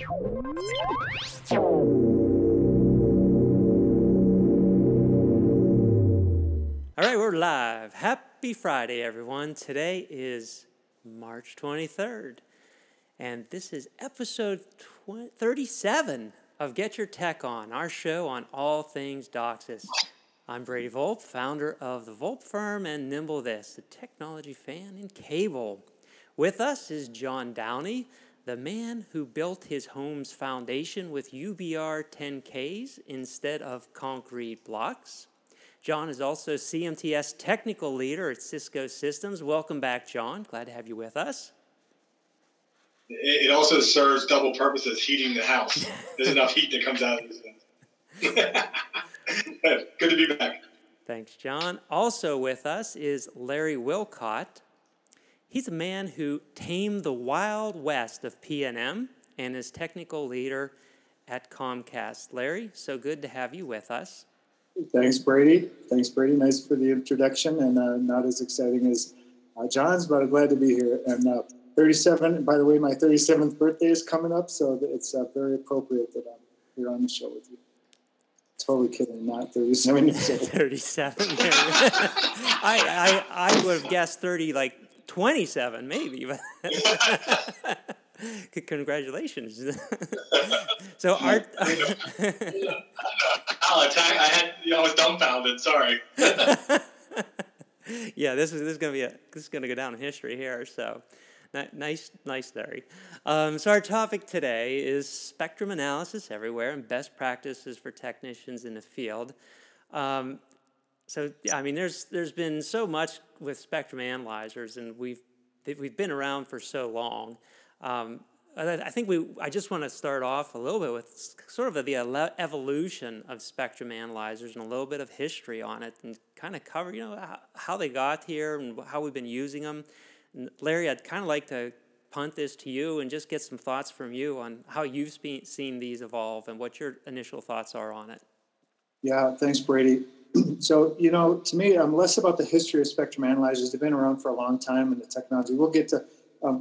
All right, we're live. Happy Friday, everyone. Today is March 23rd, and this is episode 37 of Get Your Tech On, our show on all things DOCSIS. I'm Brady Volpe, founder of the Volpe Firm and Nimble This, the technology fan in cable. With us is John Downey, the man who built his home's foundation with UBR 10Ks instead of concrete blocks. John is also CMTS technical leader at Cisco Systems. Welcome back, John. Glad to have you with us. It also serves double purpose as heating the house. There's enough heat that comes out of these things. Good to be back. Thanks, John. Also with us is Larry Wolcott. He's a man who tamed the wild west of PNM and is technical leader at Comcast. Larry, so good to have you with us. Thanks, Brady. Nice for the introduction, and not as exciting as John's, but I'm glad to be here. And 37, by the way, my 37th birthday is coming up, so it's very appropriate that I'm here on the show with you. Totally kidding, not 37 years old. 37. I would have guessed 30, like, 27, maybe. Congratulations. So, Art. I was dumbfounded. Sorry. Yeah, this is gonna go down in history here. So, nice, Larry. So, our topic today is spectrum analysis everywhere and best practices for technicians in the field. So, I mean, there's been so much with spectrum analyzers, and we've been around for so long. I just want to start off a little bit with sort of the evolution of spectrum analyzers and a little bit of history on it, and kind of cover, you know, how they got here and how we've been using them. And Larry, I'd kind of like to punt this to you and just get some thoughts from you on how you've seen these evolve and what your initial thoughts are on it. Yeah, thanks, Brady. So, you know, to me, I'm less about the history of spectrum analyzers. They've been around for a long time, and the technology. We'll get to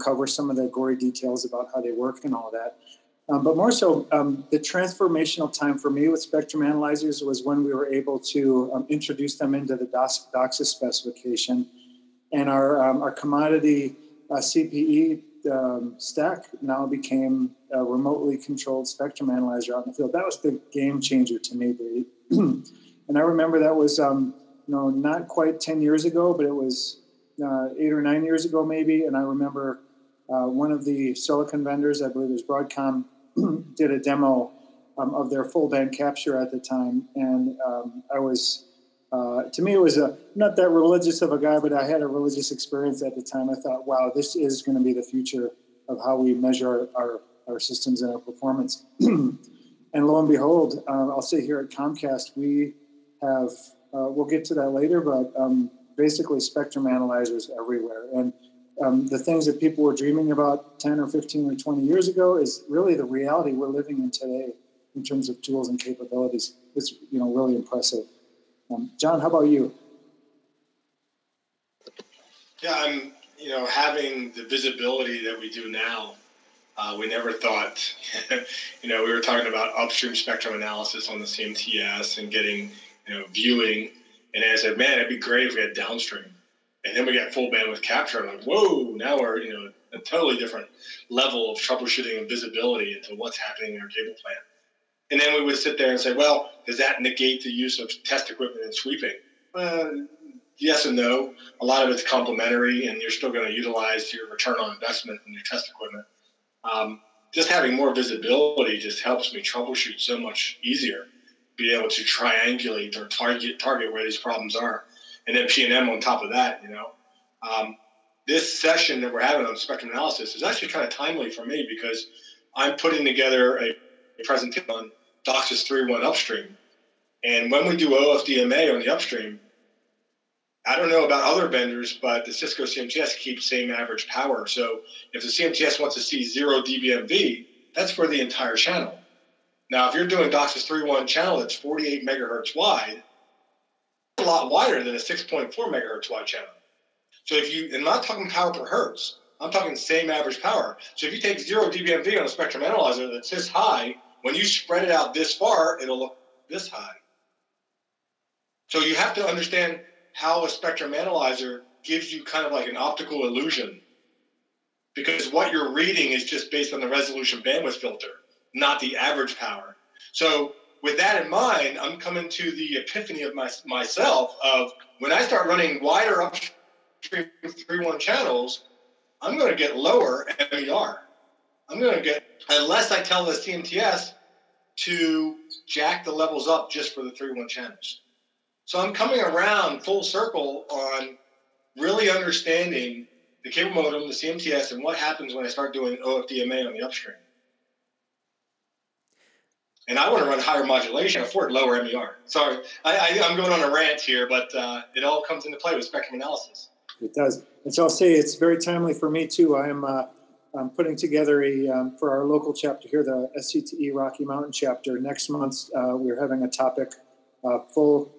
cover some of the gory details about how they work and all that. But more so, the transformational time for me with spectrum analyzers was when we were able to introduce them into the DOCSIS specification. And our commodity CPE stack now became a remotely controlled spectrum analyzer out in the field. That was the game changer to me, Brady. And I remember that was, not quite 10 years ago, but it was 8 or 9 years ago maybe. And I remember one of the silicon vendors, I believe it was Broadcom, did a demo of their full band capture at the time. And I was, to me, it was not that religious of a guy, but I had a religious experience at the time. I thought, wow, this is going to be the future of how we measure our systems and our performance. And lo and behold, I'll say here at Comcast, we have, we'll get to that later, but basically spectrum analyzers everywhere. And the things that people were dreaming about 10 or 15 or 20 years ago is really the reality we're living in today in terms of tools and capabilities. It's, you know, really impressive. John, how about you? Yeah, I'm, having the visibility that we do now. We never thought, we were talking about upstream spectrum analysis on the CMTS and getting, viewing. And I said, man, it'd be great if we had downstream. And then we got full bandwidth capture. And I'm like, whoa, now we're, a totally different level of troubleshooting and visibility into what's happening in our cable plant. And then we would sit there and say, well, does that negate the use of test equipment and sweeping? Yes and no. A lot of it's complementary, and you're still going to utilize your return on investment in your test equipment. Just having more visibility just helps me troubleshoot so much easier, be able to triangulate or target where these problems are. And then PNM on top of that, This session that we're having on spectrum analysis is actually kind of timely for me because I'm putting together a presentation on DOCSIS 3.1 upstream. And when we do OFDMA on the upstream, I don't know about other vendors, but the Cisco CMTS keeps same average power. So if the CMTS wants to see 0 dBmV, that's for the entire channel. Now, if you're doing DOCSIS 3.1 channel that's 48 megahertz wide, a lot wider than a 6.4 megahertz wide channel. So if you, and I'm not talking power per hertz, I'm talking same average power. So if you take 0 dBmV on a spectrum analyzer that's this high, when you spread it out this far, it'll look this high. So you have to understand how a spectrum analyzer gives you kind of like an optical illusion, because what you're reading is just based on the resolution bandwidth filter, not the average power. So with that in mind, I'm coming to the epiphany of myself of when I start running wider upstream 3.1 channels, I'm going to get lower MER. I'm going to get, unless I tell the CMTS to jack the levels up just for the 3.1 channels. So I'm coming around full circle on really understanding the cable modem, the CMTS, and what happens when I start doing OFDMA on the upstream. And I want to run higher modulation, afford lower MER. Sorry, I'm going on a rant here, but it all comes into play with spectrum analysis. It does. And so I'll say it's very timely for me, too. I'm putting together for our local chapter here, the SCTE Rocky Mountain chapter. Next month, we're having a topic, full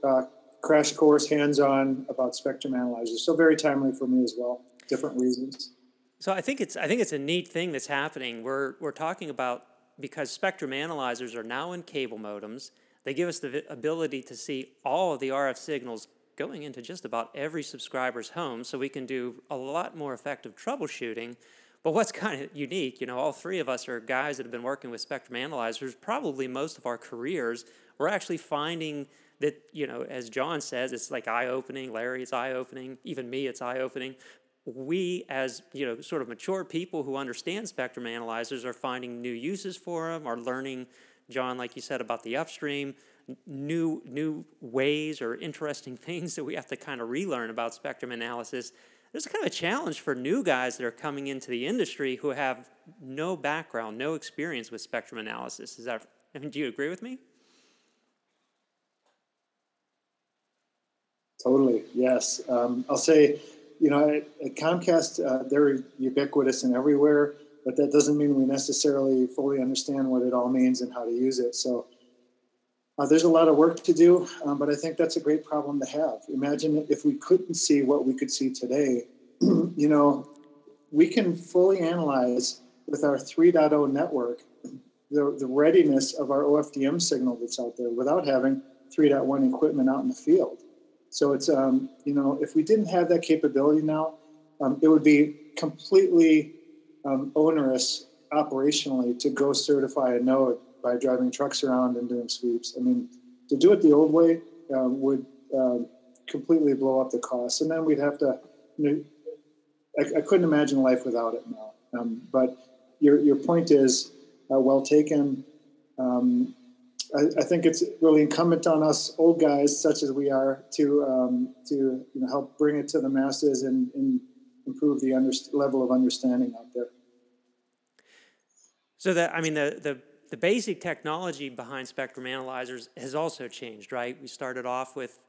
crash course, hands-on, about spectrum analyzers. So very timely for me as well, different reasons. So I think it's a neat thing that's happening. We're talking about, because spectrum analyzers are now in cable modems, they give us the ability to see all of the RF signals going into just about every subscriber's home, so we can do a lot more effective troubleshooting. But what's kind of unique, all three of us are guys that have been working with spectrum analyzers probably most of our careers. We're actually finding that, as John says, it's like eye-opening. Larry, it's eye-opening. Even me, it's eye-opening. We, as sort of mature people who understand spectrum analyzers, are finding new uses for them, are learning, John, like you said, about the upstream, new ways or interesting things that we have to kind of relearn about spectrum analysis. There's kind of a challenge for new guys that are coming into the industry who have no background, no experience with spectrum analysis. Do you agree with me? Totally, yes. I'll say, at Comcast, they're ubiquitous and everywhere, but that doesn't mean we necessarily fully understand what it all means and how to use it. So there's a lot of work to do, but I think that's a great problem to have. Imagine if we couldn't see what we could see today. We can fully analyze with our 3.0 network the readiness of our OFDM signal that's out there without having 3.1 equipment out in the field. So it's, if we didn't have that capability now, it would be completely onerous operationally to go certify a node by driving trucks around and doing sweeps. I mean, to do it the old way would completely blow up the cost. And then we'd have to, I couldn't imagine life without it now. But your point is well taken. I think it's really incumbent on us old guys, such as we are, to help bring it to the masses and improve the level of understanding out there. So the basic technology behind spectrum analyzers has also changed, right? We started off with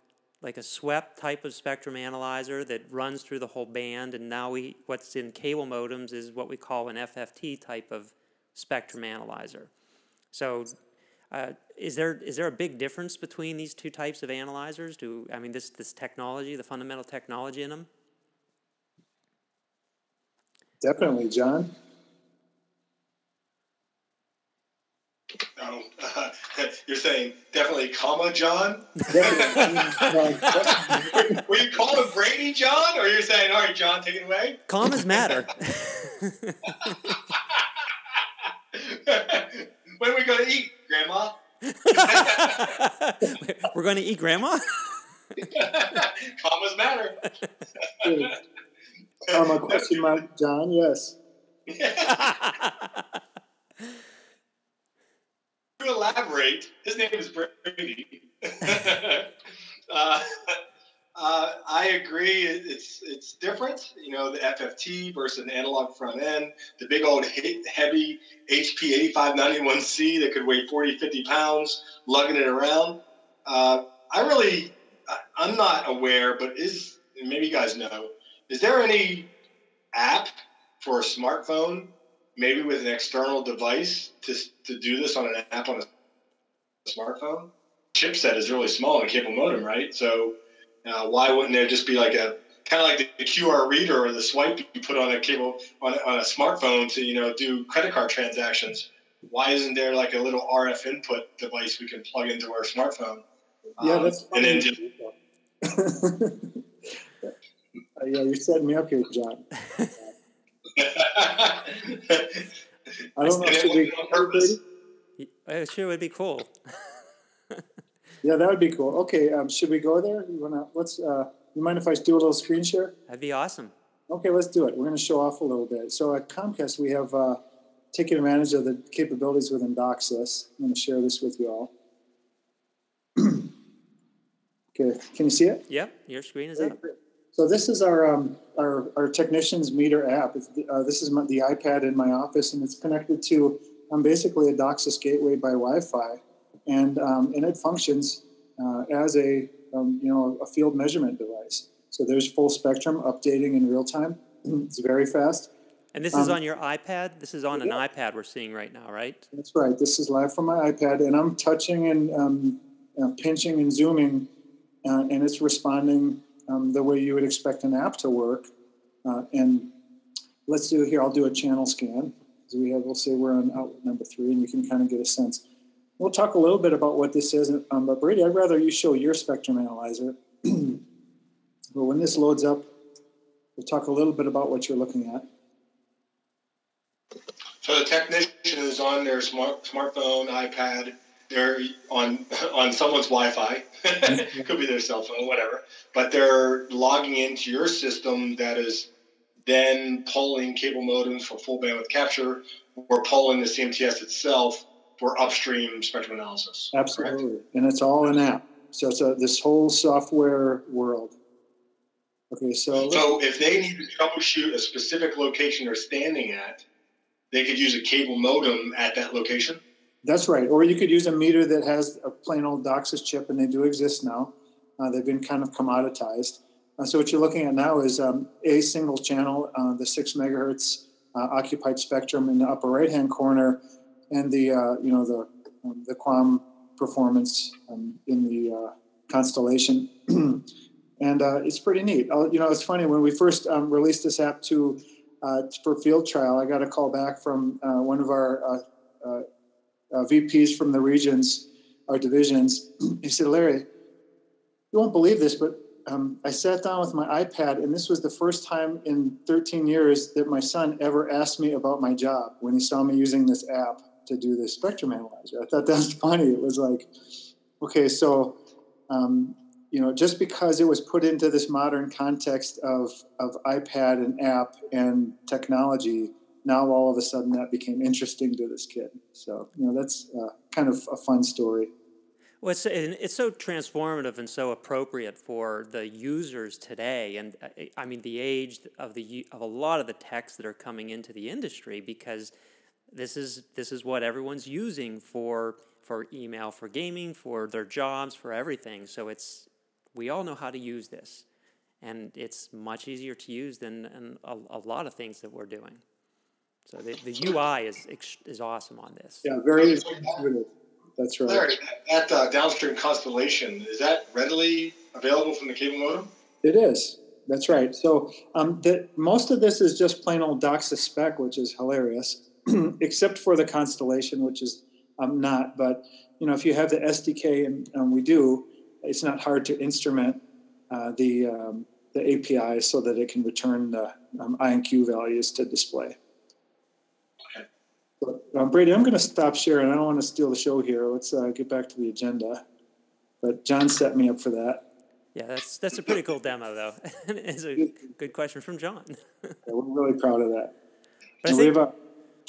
like a SWEP type of spectrum analyzer that runs through the whole band, and now what's in cable modems is what we call an FFT type of spectrum analyzer. So. Is there a big difference between these two types of analyzers? This technology, the fundamental technology in them? Definitely, John. No, you're saying definitely, John? Were you calling Brady John, or you're saying, all right, John, take it away? Commas matter. When are we going to eat? Grandma? We're going to eat Grandma? Commas matter. A question mark, John, yes. To elaborate, his name is Brady. I agree. It's different, the FFT versus an analog front end, the big old heavy HP 8591c that could weigh 40, 50 pounds, lugging it around. I'm not aware, but maybe you guys know, is there any app for a smartphone, maybe with an external device to do this on an app on a smartphone? Chipset is really small in a cable modem, right? So why wouldn't there just be like a kind of like the QR reader or the swipe you put on a cable on a smartphone to, you know, do credit card transactions. Why isn't there like a little RF input device we can plug into our smartphone? Yeah, that's funny. And then just... yeah, you're setting me up here, John. I don't know. Should we on purpose. It sure would be cool. Yeah, that would be cool. Okay, should we go there? You wanna? Let's. You mind if I do a little screen share? That'd be awesome. Okay, let's do it. We're going to show off a little bit. So at Comcast, we have taken advantage of the capabilities within DOCSIS. I'm going to share this with you all. Okay, can you see it? Yep, your screen is up. So this is our technician's meter app. This is the iPad in my office, and it's connected to basically a DOCSIS gateway by Wi-Fi, and it functions as a field measurement device. So there's full spectrum updating in real time. It's very fast. And this is on your iPad? This is on an iPad we're seeing right now, right? That's right. This is live from my iPad, and I'm touching and pinching and zooming, and it's responding the way you would expect an app to work. And let's do here. I'll do a channel scan. So we'll say we're on outlet number 3, and you can kind of get a sense. We'll talk a little bit about what this is, but Brady, I'd rather you show your spectrum analyzer. But when this loads up, we'll talk a little bit about what you're looking at. So the technician is on their smartphone, iPad. They're on someone's Wi-Fi. Could be their cell phone, whatever. But they're logging into your system that is then polling cable modems for full bandwidth capture or polling the CMTS itself for upstream spectrum analysis. Absolutely. Correct? And it's all an app. So it's this whole software world. Okay, so if they need to troubleshoot a specific location they're standing at, they could use a cable modem at that location? That's right. Or you could use a meter that has a plain old DOCSIS chip, and they do exist now. They've been kind of commoditized. So what you're looking at now is a single channel, the 6 megahertz occupied spectrum in the upper right-hand corner, and the QAM performance in the constellation, and it's pretty neat. It's funny when we first released this app for field trial. I got a call back from one of our VPs from the regions, our divisions. He said, "Larry, you won't believe this, but I sat down with my iPad, and this was the first time in 13 years that my son ever asked me about my job when he saw me using this app." To do this spectrum analyzer. I thought that was funny. It was like, okay, so, just because it was put into this modern context of iPad and app and technology, now all of a sudden that became interesting to this kid. So, that's kind of a fun story. Well, it's so transformative and so appropriate for the users today, and I mean the age of a lot of the techs that are coming into the industry, because this is what everyone's using for email, for gaming, for their jobs, for everything. So we all know how to use this, and it's much easier to use than a lot of things that we're doing. So the UI is awesome on this. Yeah, very intuitive. That's right. Larry, that downstream constellation, is that readily available from the cable modem? It is. That's right. So most of this is just plain old DOCSIS spec, which is hilarious. Except for the constellation, which is not. But if you have the SDK, and we do, it's not hard to instrument the API so that it can return the INQ values to display. Okay. But, Brady, I'm going to stop sharing. I don't want to steal the show here. Let's get back to the agenda. But John set me up for that. Yeah, that's a pretty cool demo, though. It's a good question from John. Yeah, we're really proud of that. But we have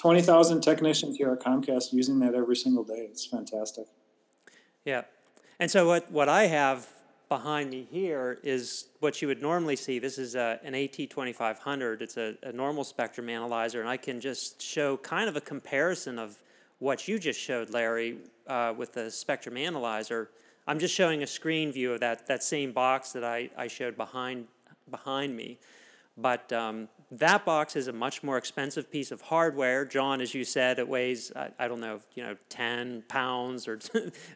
20,000 technicians here at Comcast using that every single day. It's fantastic. Yeah. And so what I have behind me here is what you would normally see. This is an AT2500. It's a normal spectrum analyzer, and I can just show kind of a comparison of what you just showed, Larry, with the spectrum analyzer. I'm just showing a screen view of that same box that I showed behind me. But That box is a much more expensive piece of hardware. John, as you said, it weighs, I don't know, 10 pounds or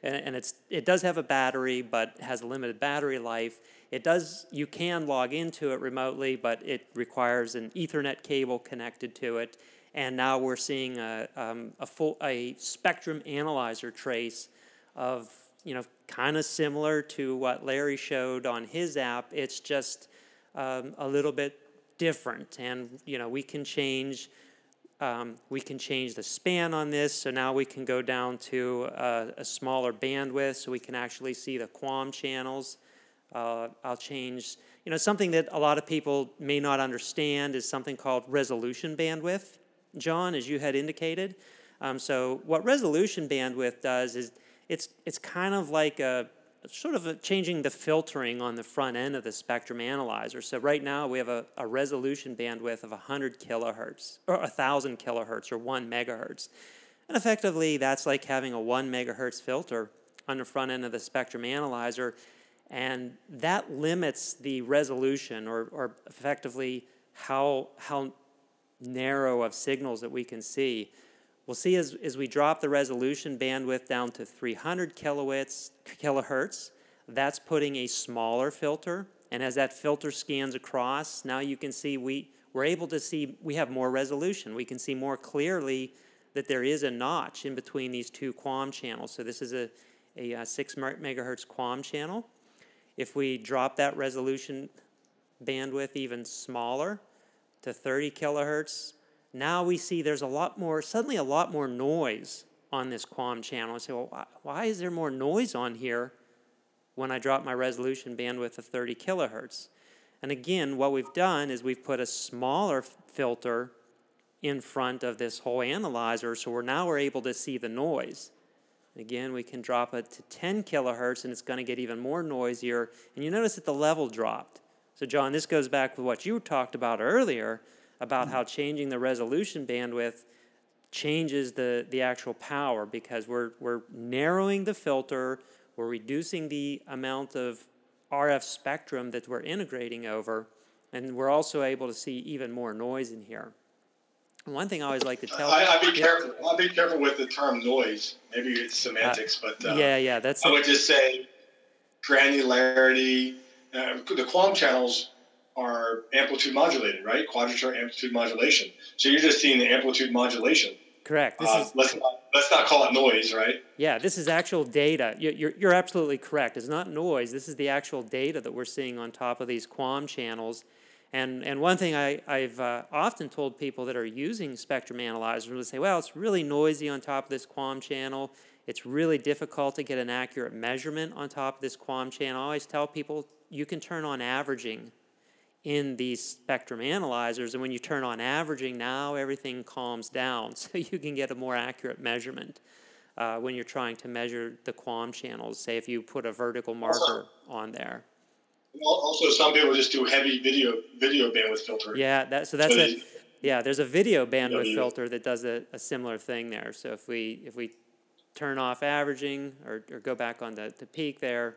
and it does have a battery, but has a limited battery life. It does, you can log into it remotely, but it requires an Ethernet cable connected to it. And now we're seeing a spectrum analyzer trace of, kind of similar to what Larry showed on his app. It's just a little bit different, and we can change the span on this. So now we can go down to a smaller bandwidth, so we can actually see the QAM channels. I'll change. Something that a lot of people may not understand is something called resolution bandwidth. John, as you had indicated, so what resolution bandwidth does is it's kind of like changing the filtering on the front end of the spectrum analyzer. So right now we have a resolution bandwidth of 100 kilohertz, or 1,000 kilohertz, or 1 megahertz. And effectively, that's like having a 1 megahertz filter on the front end of the spectrum analyzer, and that limits the resolution, or effectively how narrow of signals that we can see. We'll see as we drop the resolution bandwidth down to 300 kilohertz, that's putting a smaller filter. And as that filter scans across, now you can see we're able to see we have more resolution. We can see more clearly that there is a notch in between these two QAM channels. So this is a 6 megahertz QAM channel. If we drop that resolution bandwidth even smaller to 30 kilohertz, now we see there's suddenly a lot more noise on this QAM channel. I say, well, why is there more noise on here when I drop my resolution bandwidth of 30 kilohertz? And again, what we've done is we've put a smaller filter in front of this whole analyzer, so we're now able to see the noise. Again, we can drop it to 10 kilohertz, and it's going to get even more noisier. And you notice that the level dropped. So, John, this goes back to what you talked about earlier, about how changing the resolution bandwidth changes the actual power, because we're narrowing the filter, we're reducing the amount of RF spectrum that we're integrating over, and we're also able to see even more noise in here. One thing I always like to tell... I'll be careful with the term noise. Maybe it's semantics, but... that's... I would just say granularity. The QAM channels are amplitude modulated, right? Quadrature amplitude modulation. So you're just seeing the amplitude modulation. Correct. This is, let's not call it noise, right? Yeah, this is actual data. You're absolutely correct. It's not noise. This is the actual data that we're seeing on top of these QAM channels. And one thing I've often told people that are using spectrum analyzers to say, well, it's really noisy on top of this QAM channel. It's really difficult to get an accurate measurement on top of this QAM channel. I always tell people you can turn on averaging in these spectrum analyzers, and when you turn on averaging, now everything calms down, so you can get a more accurate measurement when you're trying to measure the QAM channels, say if you put a vertical marker on there. Also, some people just do heavy video bandwidth filtering. Yeah, there's a video bandwidth filter that does a similar thing there. So if we turn off averaging or go back on the peak there,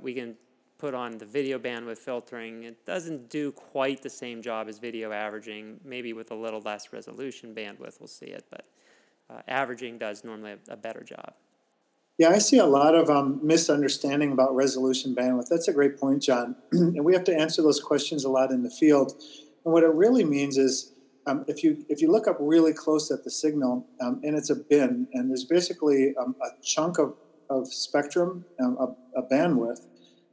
we can put on the video bandwidth filtering. It doesn't do quite the same job as video averaging. Maybe with a little less resolution bandwidth, we'll see it, but averaging does normally a better job. Yeah, I see a lot of misunderstanding about resolution bandwidth. That's a great point, John. And we have to answer those questions a lot in the field. And what it really means is if you look up really close at the signal, and it's a bin, and there's basically a chunk of spectrum, a bandwidth,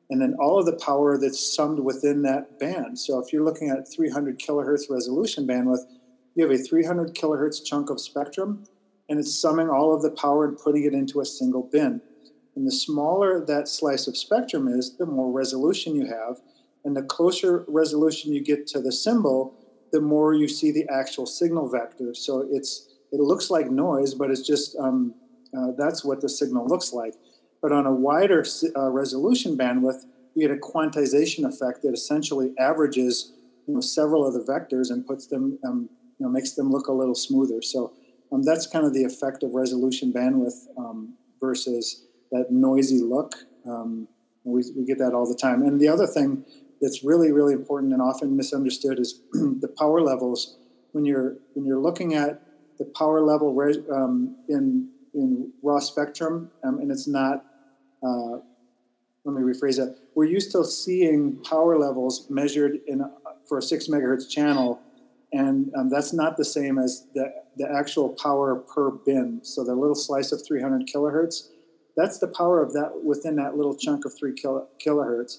and then all of the power that's summed within that band. So if you're looking at 300 kilohertz resolution bandwidth, you have a 300 kilohertz chunk of spectrum, and it's summing all of the power and putting it into a single bin. And the smaller that slice of spectrum is, the more resolution you have. And the closer resolution you get to the symbol, the more you see the actual signal vector. So it looks like noise, but it's just that's what the signal looks like. But on a wider resolution bandwidth, we get a quantization effect that essentially averages, several of the vectors and puts them, makes them look a little smoother. So that's kind of the effect of resolution bandwidth versus that noisy look. We get that all the time. And the other thing that's really, really important and often misunderstood is the power levels. When you're looking at the power level in raw spectrum, and it's not. Let me rephrase that. We're used to seeing power levels measured for a 6 megahertz channel, and that's not the same as the actual power per bin. So the little slice of 300 kilohertz, that's the power of that within that little chunk of 300.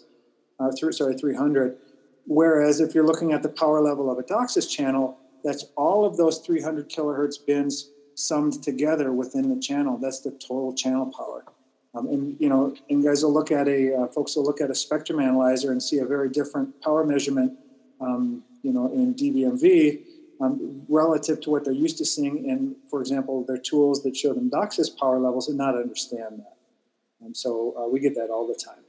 Whereas if you're looking at the power level of a DOCSIS channel, that's all of those 300 kilohertz bins summed together within the channel. That's the total channel power. And guys will look at folks will look at a spectrum analyzer and see a very different power measurement, in dBmV relative to what they're used to seeing in, for example, their tools that show them DOCSIS power levels and not understand that. And so we get that all the time.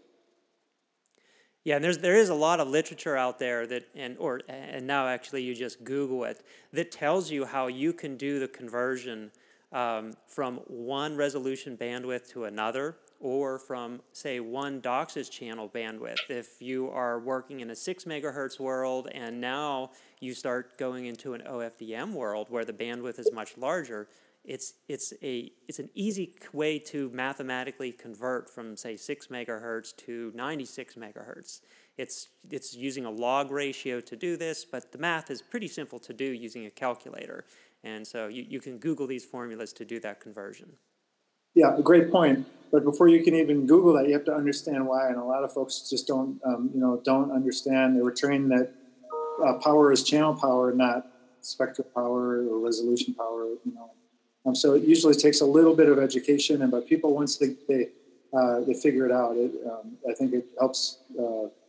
Yeah, and there is a lot of literature out there and now actually you just Google it that tells you how you can do the conversion from one resolution bandwidth to another, or from say one DOCSIS channel bandwidth. If you are working in a 6 megahertz world and now you start going into an OFDM world where the bandwidth is much larger, it's an easy way to mathematically convert from say 6 megahertz to 96 megahertz. It's using a log ratio to do this, but the math is pretty simple to do using a calculator. And so you can Google these formulas to do that conversion. Yeah, a great point. But before you can even Google that, you have to understand why. And a lot of folks just don't understand. They were trained that power is channel power, not spectral power or resolution power. So it usually takes a little bit of education. But people, once they figure it out, I think it helps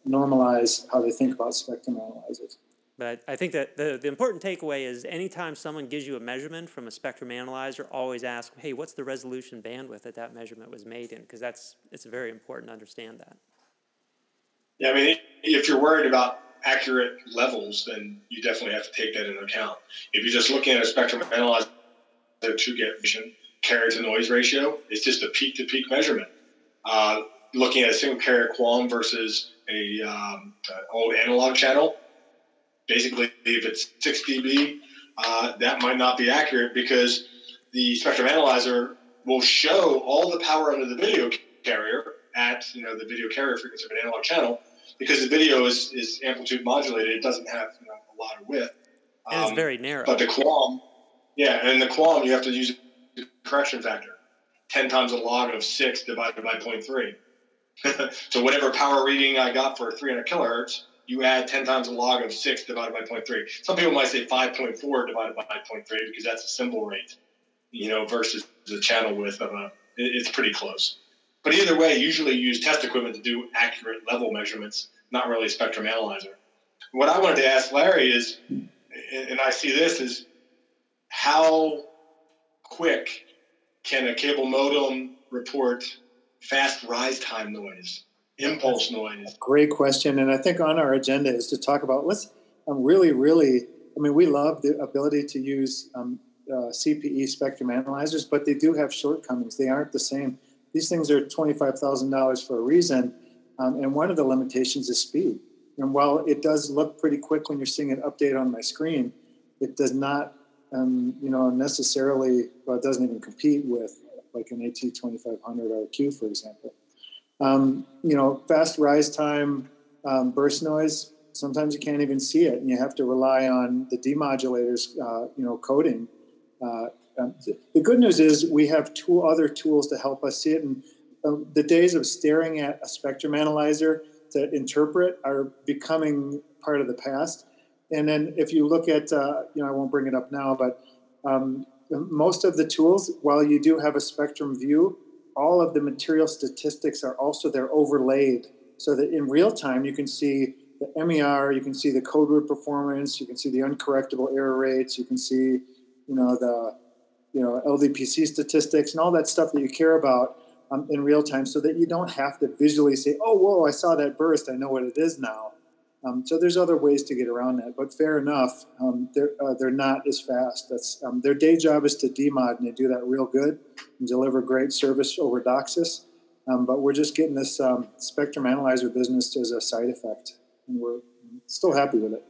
normalize how they think about spectrum analyzers. But I think that the important takeaway is anytime someone gives you a measurement from a spectrum analyzer, always ask, hey, what's the resolution bandwidth that measurement was made in? Because it's very important to understand that. Yeah, I mean, if you're worried about accurate levels, then you definitely have to take that into account. If you're just looking at a spectrum analyzer to get carrier to noise ratio, it's just a peak-to-peak measurement. Looking at a single carrier QAM versus an old analog channel, basically, if it's 6 dB, that might not be accurate because the spectrum analyzer will show all the power under the video carrier at the video carrier frequency of an analog channel because the video is amplitude modulated. It doesn't have a lot of width. And it's very narrow. But the QAM, you have to use the correction factor, 10 times the log of 6 divided by 0.3. So whatever power reading I got for 300 kilohertz, you add 10 times the log of 6 divided by 0.3. Some people might say 5.4 divided by 0.3 because that's a symbol rate, versus the channel width of it's pretty close. But either way, usually use test equipment to do accurate level measurements, not really a spectrum analyzer. What I wanted to ask Larry is, and I see this, is how quick can a cable modem report fast rise time noise? Impulse noise. Great question. And I think on our agenda is to talk about we love the ability to use CPE spectrum analyzers, but they do have shortcomings. They aren't the same. These things are $25,000 for a reason. And one of the limitations is speed. And while it does look pretty quick when you're seeing an update on my screen, it does not, it doesn't even compete with like an AT2500 or a Q, for example. Fast rise time, burst noise, sometimes you can't even see it, and you have to rely on the demodulators, coding. The good news is we have two other tools to help us see it, and the days of staring at a spectrum analyzer to interpret are becoming part of the past. And then if you look at, I won't bring it up now, but most of the tools, while you do have a spectrum view, all of the material statistics are also there overlaid so that in real time you can see the MER, you can see the code word performance, you can see the uncorrectable error rates, you can see, the LDPC statistics and all that stuff that you care about in real time so that you don't have to visually say, oh, whoa, I saw that burst. I know what it is now. So there's other ways to get around that, but fair enough. They're not as fast. That's their day job is to demod, and they do that real good and deliver great service over DOCSIS. But we're just getting this spectrum analyzer business as a side effect. and we're still happy with it.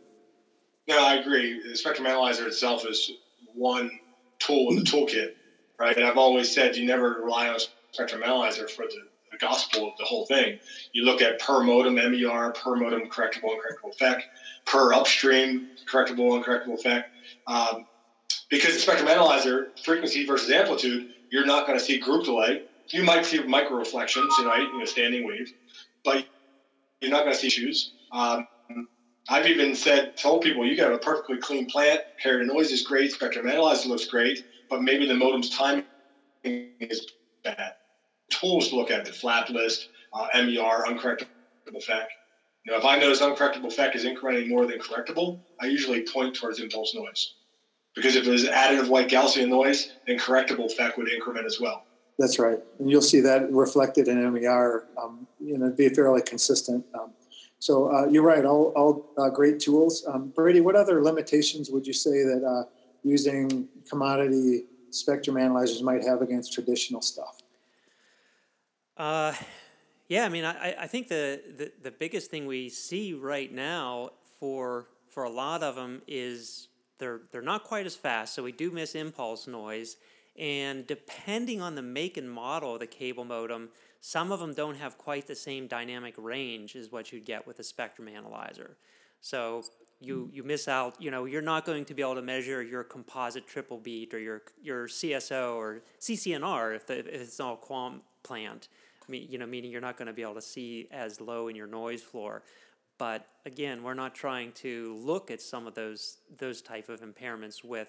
No, I agree. The spectrum analyzer itself is one tool in the toolkit, right? And I've always said you never rely on a spectrum analyzer for the gospel of the whole thing. You look at per modem MER, per modem correctable and correctable FEC, per upstream correctable and correctable FEC. Because the spectrum analyzer, frequency versus amplitude, you're not going to see group delay. You might see micro reflections, standing waves, but you're not going to see issues. I've even told people, you got a perfectly clean plant, carrier noise is great, spectrum analyzer looks great, but maybe the modem's timing is bad. Tools to look at, the flap list, MER, uncorrectable FEC. If I notice uncorrectable FEC is incrementing more than correctable, I usually point towards impulse noise. Because if there's additive white Gaussian noise, then correctable FEC would increment as well. That's right. And you'll see that reflected in MER, be fairly consistent. So you're right, all great tools. Brady, what other limitations would you say that using commodity spectrum analyzers might have against traditional stuff? I think the biggest thing we see right now for a lot of them is they're not quite as fast, so we do miss impulse noise. And depending on the make and model of the cable modem, some of them don't have quite the same dynamic range as what you'd get with a spectrum analyzer. So you miss out, you're not going to be able to measure your composite triple beat or your CSO or CCNR if it's all QAM plant, meaning you're not going to be able to see as low in your noise floor. But again, we're not trying to look at some of those type of impairments with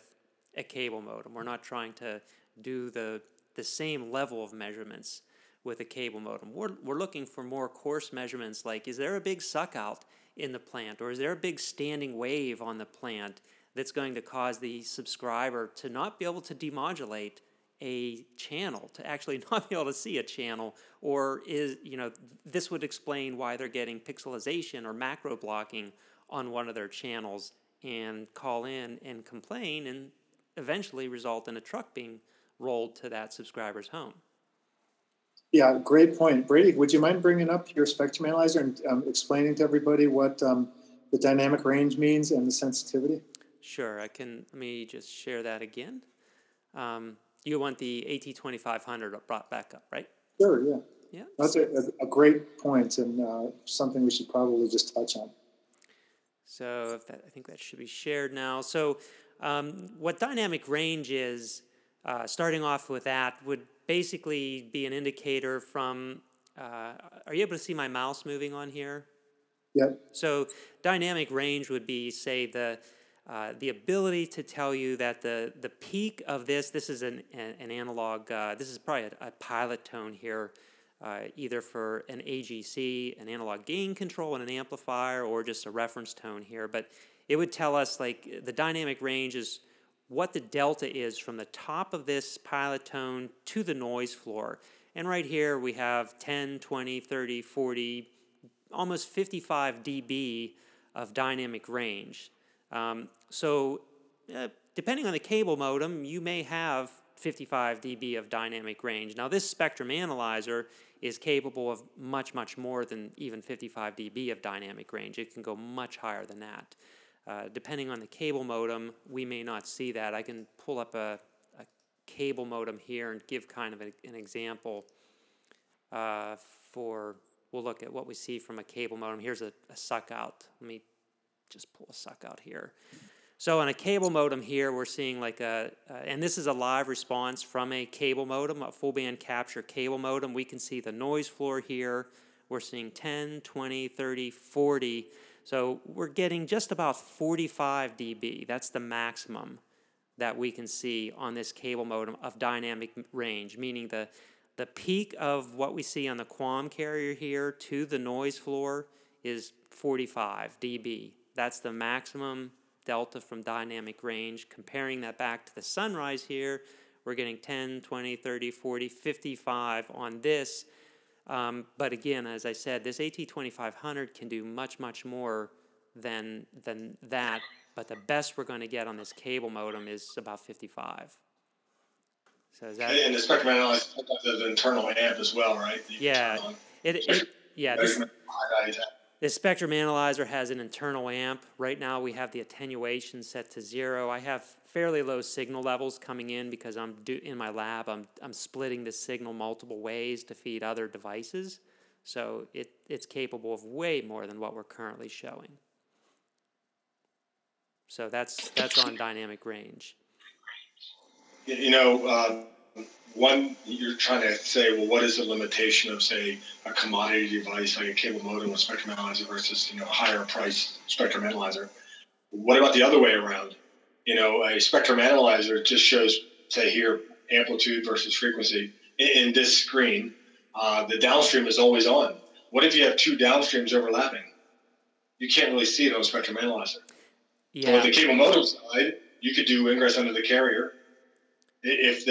a cable modem. We're not trying to do the same level of measurements with a cable modem. We're looking for more coarse measurements, like is there a big suck out in the plant, or is there a big standing wave on the plant that's going to cause the subscriber to not be able to demodulate a channel, to actually not be able to see a channel, or is this would explain why they're getting pixelization or macro blocking on one of their channels and call in and complain and eventually result in a truck being rolled to that subscriber's home. Yeah, great point. Brady, would you mind bringing up your spectrum analyzer and explaining to everybody what the dynamic range means and the sensitivity? Sure, I can. Let me just share that again. You want the AT2500 brought back up, right? Sure, yeah. Yeah. That's a great point and something we should probably just touch on. So I think that should be shared now. So what dynamic range is, starting off with that, would basically be an indicator from, are you able to see my mouse moving on here? Yep. So dynamic range would be, say, the ability to tell you that the peak of this is an analog, this is probably a pilot tone here, either for an AGC, an analog gain control and an amplifier, or just a reference tone here. But it would tell us like the dynamic range is what the delta is from the top of this pilot tone to the noise floor. And right here we have 10, 20, 30, 40, almost 55 dB of dynamic range. So depending on the cable modem, you may have 55 dB of dynamic range. Now, this spectrum analyzer is capable of much, much more than even 55 dB of dynamic range. It can go much higher than that. Depending on the cable modem, we may not see that. I can pull up a cable modem here and give kind of an example we'll look at what we see from a cable modem. Here's a suck out. Let me just pull a suck out here. So on a cable modem here, we're seeing like and this is a live response from a cable modem, a full band capture cable modem. We can see the noise floor here. We're seeing 10, 20, 30, 40. So we're getting just about 45 dB. That's the maximum that we can see on this cable modem of dynamic range, meaning the peak of what we see on the QAM carrier here to the noise floor is 45 dB. That's the maximum delta from dynamic range. Comparing that back to the sunrise here, we're getting 10, 20, 30, 40, 55 on this. But again, as I said, this AT2500 can do much, much more than that. But the best we're going to get on this cable modem is about 55. So is that? And the spectrum analyzer has an internal amp as well, right? Yeah. It. Yeah. This, This spectrum analyzer has an internal amp. Right now we have the attenuation set to 0. I have fairly low signal levels coming in because I'm in my lab. I'm splitting the signal multiple ways to feed other devices. So it's capable of way more than what we're currently showing. So that's on dynamic range. You know, one, you're trying to say, well, what is the limitation of, say, a commodity device like a cable modem or spectrum analyzer versus, you know, a higher priced spectrum analyzer? What about the other way around? You know, a spectrum analyzer just shows, say here, amplitude versus frequency in this screen. The downstream is always on. What if you have two downstreams overlapping? You can't really see it on a spectrum analyzer. Yeah. But with the cable modem side, you could do ingress under the carrier. If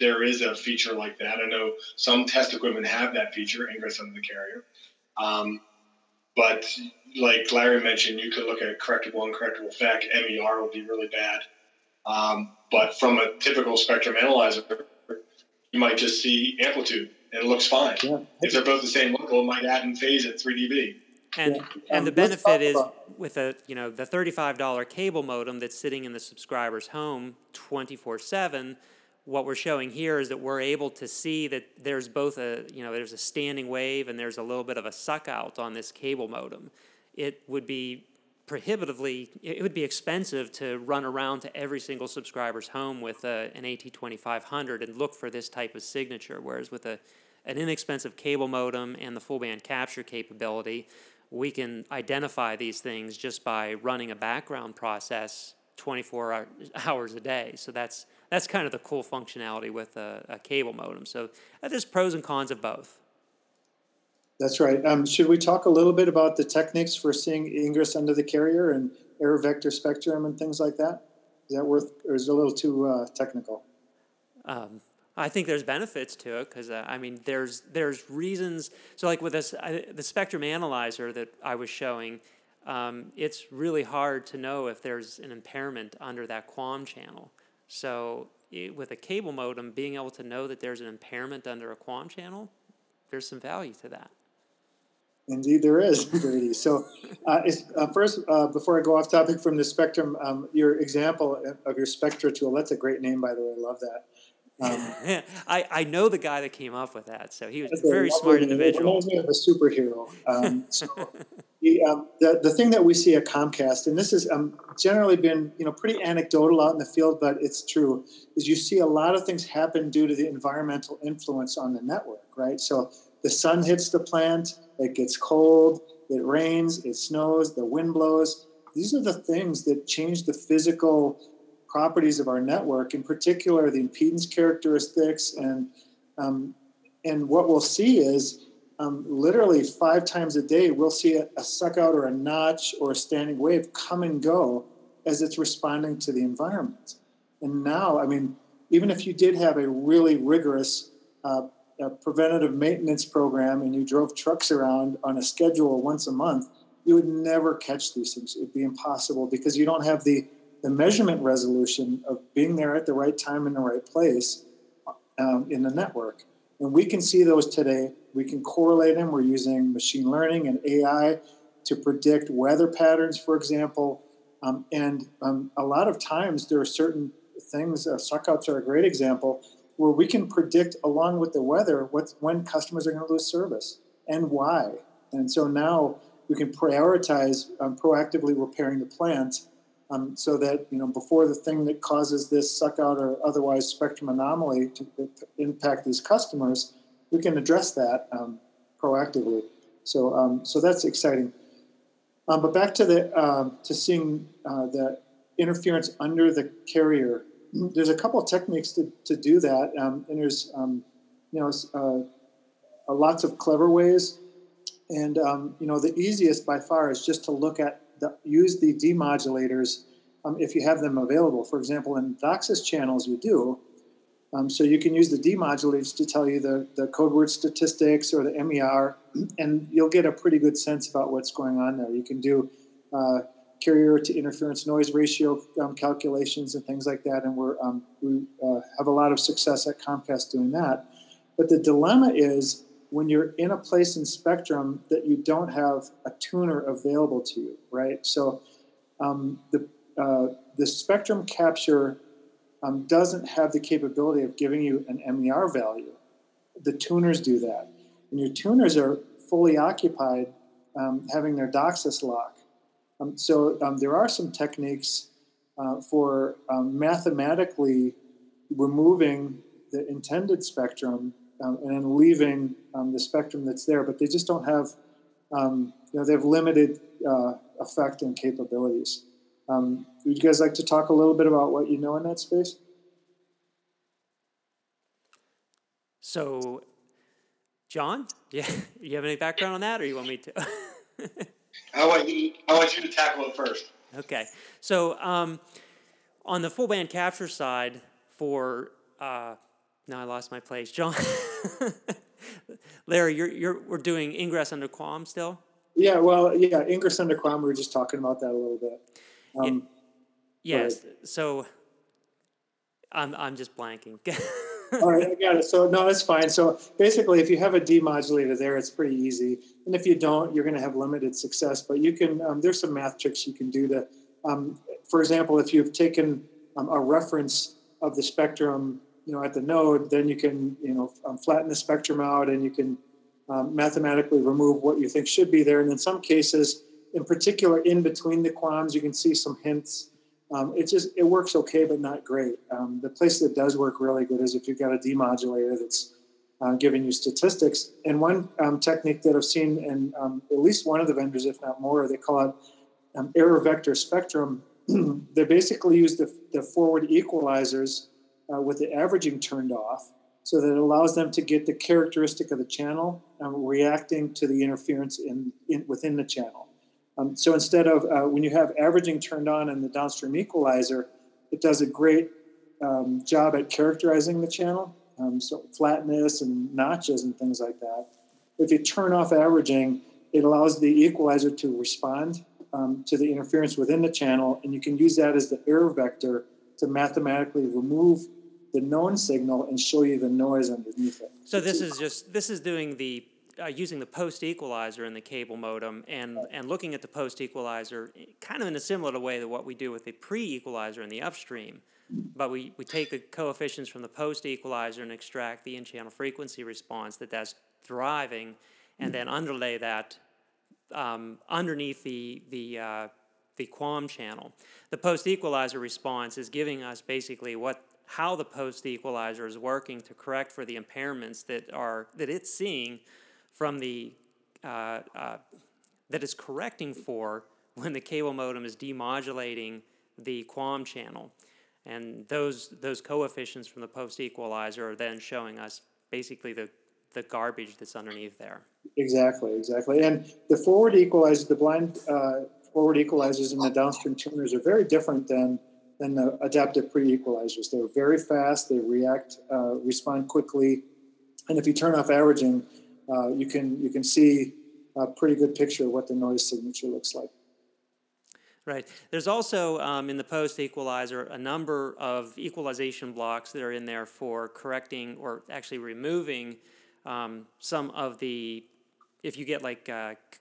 there is a feature like that, I know some test equipment have that feature, ingress under the carrier. But like Larry mentioned, you could look at correctable, uncorrectable FEC. MER would be really bad. But from a typical spectrum analyzer, you might just see amplitude and it looks fine. Yeah. If they're both the same level, it might add in phase at 3 dB. And the benefit is with the $35 cable modem that's sitting in the subscriber's home 24/7, what we're showing here is that we're able to see that there's both a standing wave and there's a little bit of a suck out on this cable modem. It would be expensive to run around to every single subscriber's home with an AT2500 and look for this type of signature, whereas with an inexpensive cable modem and the full band capture capability, we can identify these things just by running a background process 24 hours a day. So that's kind of the cool functionality with a cable modem. So there's pros and cons of both. That's right. Should we talk a little bit about the techniques for seeing ingress under the carrier and error vector spectrum and things like that? Is that worth, or is it a little too technical? I think there's benefits to it because, there's reasons. So, like with this, the spectrum analyzer that I was showing, it's really hard to know if there's an impairment under that QAM channel. So, with a cable modem, being able to know that there's an impairment under a QAM channel, there's some value to that. Indeed, there is, Brady. So, first, before I go off topic from the spectrum, your example of your Spectra tool, that's a great name, by the way. I love that. I know the guy that came up with that, so he was a very smart individual. He was a superhero. The thing that we see at Comcast, and this has generally been pretty anecdotal out in the field, but it's true, is you see a lot of things happen due to the environmental influence on the network, right? So the sun hits the plant, it gets cold, it rains, it snows, the wind blows. These are the things that change the physical properties of our network, in particular the impedance characteristics, and what we'll see is literally 5 times a day we'll see a suck out or a notch or a standing wave come and go as it's responding to the environment. And now, even if you did have a really rigorous preventative maintenance program and you drove trucks around on a schedule once a month, you would never catch these things. It'd be impossible because you don't have the measurement resolution of being there at the right time in the right place in the network. And we can see those today. We can correlate them. We're using machine learning and AI to predict weather patterns, for example. And a lot of times there are certain things, suckouts are a great example, where we can predict along with the weather when customers are going to lose service and why. And so now we can prioritize proactively repairing the plant so that before the thing that causes this suck out or otherwise spectrum anomaly to impact these customers, we can address that proactively. So that's exciting. But back to seeing the interference under the carrier. There's a couple of techniques to do that, and there's lots of clever ways. And the easiest by far is just to look at. Use the demodulators if you have them available. For example, in DOCSIS channels, you do. So you can use the demodulators to tell you the code word statistics or the MER, and you'll get a pretty good sense about what's going on there. You can do carrier to interference noise ratio calculations and things like that, and we have a lot of success at Comcast doing that. But the dilemma is when you're in a place in spectrum that you don't have a tuner available to you, right? So the spectrum capture doesn't have the capability of giving you an MER value. The tuners do that. And your tuners are fully occupied having their DOCSIS lock. So there are some techniques for mathematically removing the intended spectrum and then leaving the spectrum that's there, but they just don't have, they have limited effect and capabilities. Would you guys like to talk a little bit about what you know in that space? So, John, you have any background on that, or you want me to? I want you to tackle it first. Okay. So, on the full band capture side, for now I lost my place, John. Larry, we're doing ingress under QAM still. Yeah. Well, yeah, ingress under QAM. We were just talking about that a little bit. Yes. So, I'm just blanking. All right, I got it. So, no, that's fine. So, basically, if you have a demodulator there, it's pretty easy. And if you don't, you're going to have limited success. But you can, there's some math tricks you can do to, for example, if you've taken a reference of the spectrum, at the node, then you can, flatten the spectrum out and you can mathematically remove what you think should be there. And in some cases, in particular, in between the QAMs, you can see some hints. It works okay, but not great. The place that does work really good is if you've got a demodulator that's giving you statistics. And one technique that I've seen in at least one of the vendors, if not more, they call it error vector spectrum. They basically use the forward equalizers with the averaging turned off so that it allows them to get the characteristic of the channel reacting to the interference within the channel. So instead of when you have averaging turned on and the downstream equalizer, it does a great job at characterizing the channel, so flatness and notches and things like that. If you turn off averaging, it allows the equalizer to respond to the interference within the channel, and you can use that as the error vector to mathematically remove the known signal and show you the noise underneath it. So this is doing the using the post equalizer in the cable modem and looking at the post equalizer kind of in a similar way to what we do with the pre equalizer in the upstream, but we take the coefficients from the post equalizer and extract the in channel frequency response that's driving, and then underlay that underneath the QAM channel. The post equalizer response is giving us basically how the post equalizer is working to correct for the impairments that it's seeing from the that is correcting for when the cable modem is demodulating the QAM channel, and those coefficients from the post equalizer are then showing us basically the garbage that's underneath there. Exactly, and the forward equalizer, the blind forward equalizers, and the downstream tuners are very different than the adaptive pre-equalizers. They're very fast. They respond quickly, and if you turn off averaging, you can see a pretty good picture of what the noise signature looks like. Right. There's also, in the post equalizer, a number of equalization blocks that are in there for correcting or actually removing some of the, if you get like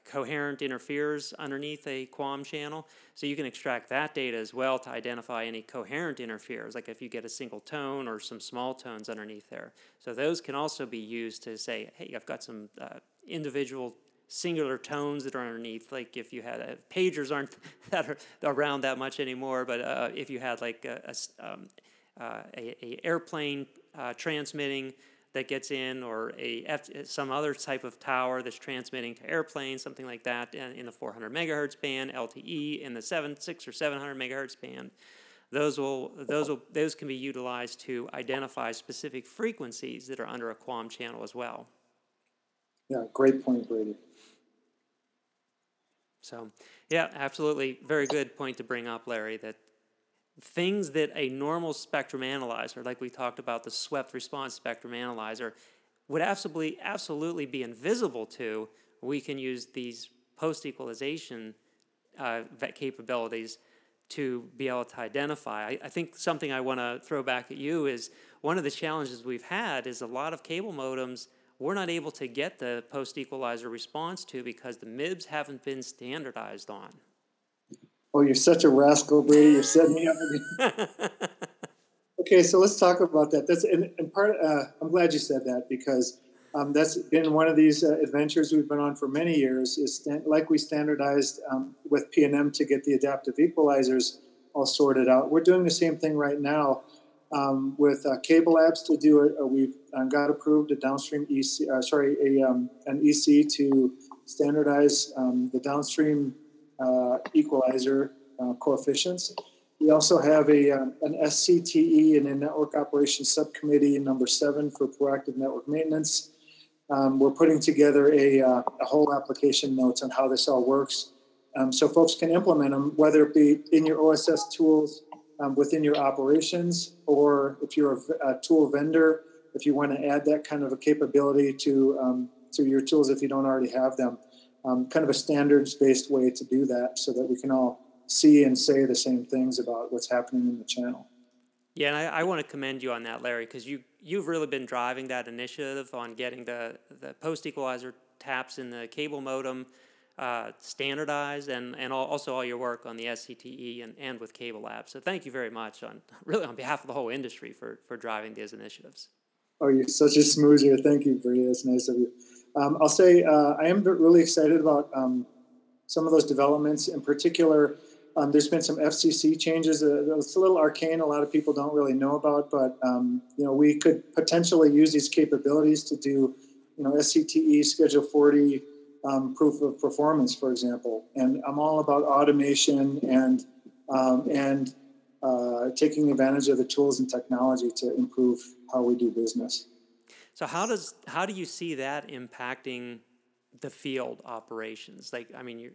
coherent interferers underneath a QAM channel, so you can extract that data as well to identify any coherent interferers, like if you get a single tone or some small tones underneath there. So those can also be used to say, hey, I've got some individual singular tones that are underneath, like if you had pagers aren't that are around that much anymore, but if you had like a airplane transmitting that gets in, or some other type of tower that's transmitting to airplanes, something like that, in the 400 megahertz band, LTE in the 600 or 700 megahertz band, those can be utilized to identify specific frequencies that are under a QAM channel as well. Yeah, great point, Brady. So, yeah, absolutely. Very good point to bring up, Larry, that things that a normal spectrum analyzer, like we talked about the swept response spectrum analyzer, would absolutely be invisible to, we can use these post-equalization capabilities to be able to identify. I think something I want to throw back at you is one of the challenges we've had is a lot of cable modems we're not able to get the post-equalizer response to because the MIBs haven't been standardized on. Oh, you're such a rascal, Brady. You're setting me up again. Okay, so let's talk about that. That's and part. I'm glad you said that because that's been one of these adventures we've been on for many years. Is we standardized with PNM to get the adaptive equalizers all sorted out. We're doing the same thing right now with cable labs to do it. We've got approved a downstream EC. An EC to standardize the downstream equalizer coefficients. We also have an SCTE and a network operations subcommittee number 7 for proactive network maintenance. We're putting together a whole application notes on how this all works, so folks can implement them, whether it be in your OSS tools, within your operations, or if you're a tool vendor, if you want to add that kind of a capability to your tools if you don't already have them. Kind of a standards-based way to do that so that we can all see and say the same things about what's happening in the channel. Yeah, and I want to commend you on that, Larry, because you've really been driving that initiative on getting the post-equalizer taps in the cable modem standardized and also all your work on the SCTE and with Cable Lab. So thank you very much on behalf of the whole industry for driving these initiatives. Oh, you're such a smoozer. Thank you, Brady. That's nice of you. I'll say I am really excited about some of those developments. In particular, there's been some FCC changes. It's a little arcane. A lot of people don't really know about, but we could potentially use these capabilities to do, SCTE Schedule 40 proof of performance, for example. And I'm all about automation and taking advantage of the tools and technology to improve how we do business. So how do you see that impacting the field operations? Like, I mean,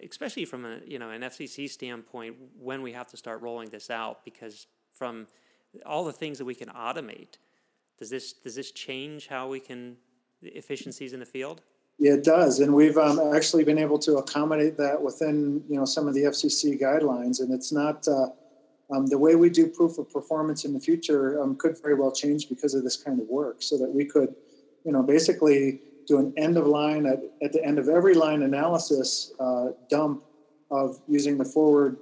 especially from an FCC standpoint, when we have to start rolling this out, because from all the things that we can automate, does this change how we can efficiencies in the field? Yeah, it does, and we've actually been able to accommodate that within some of the FCC guidelines, and it's not. The way we do proof of performance in the future could very well change because of this kind of work, so that we could, basically do an end of line at the end of every line analysis dump of using the forward,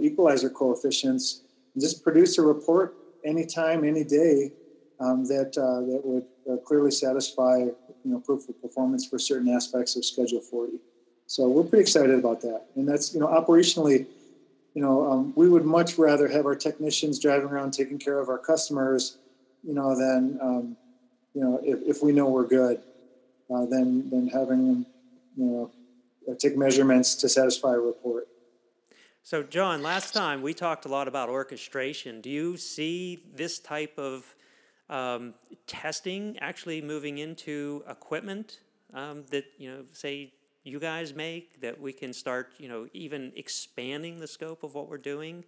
equalizer coefficients, and just produce a report anytime, any day that would clearly satisfy, proof of performance for certain aspects of Schedule 40. So we're pretty excited about that, and that's, operationally. We would much rather have our technicians driving around taking care of our customers, than, if we know we're good, than having them, take measurements to satisfy a report. So, John, last time we talked a lot about orchestration. Do you see this type of testing actually moving into equipment that, say, you guys make, that we can start, even expanding the scope of what we're doing?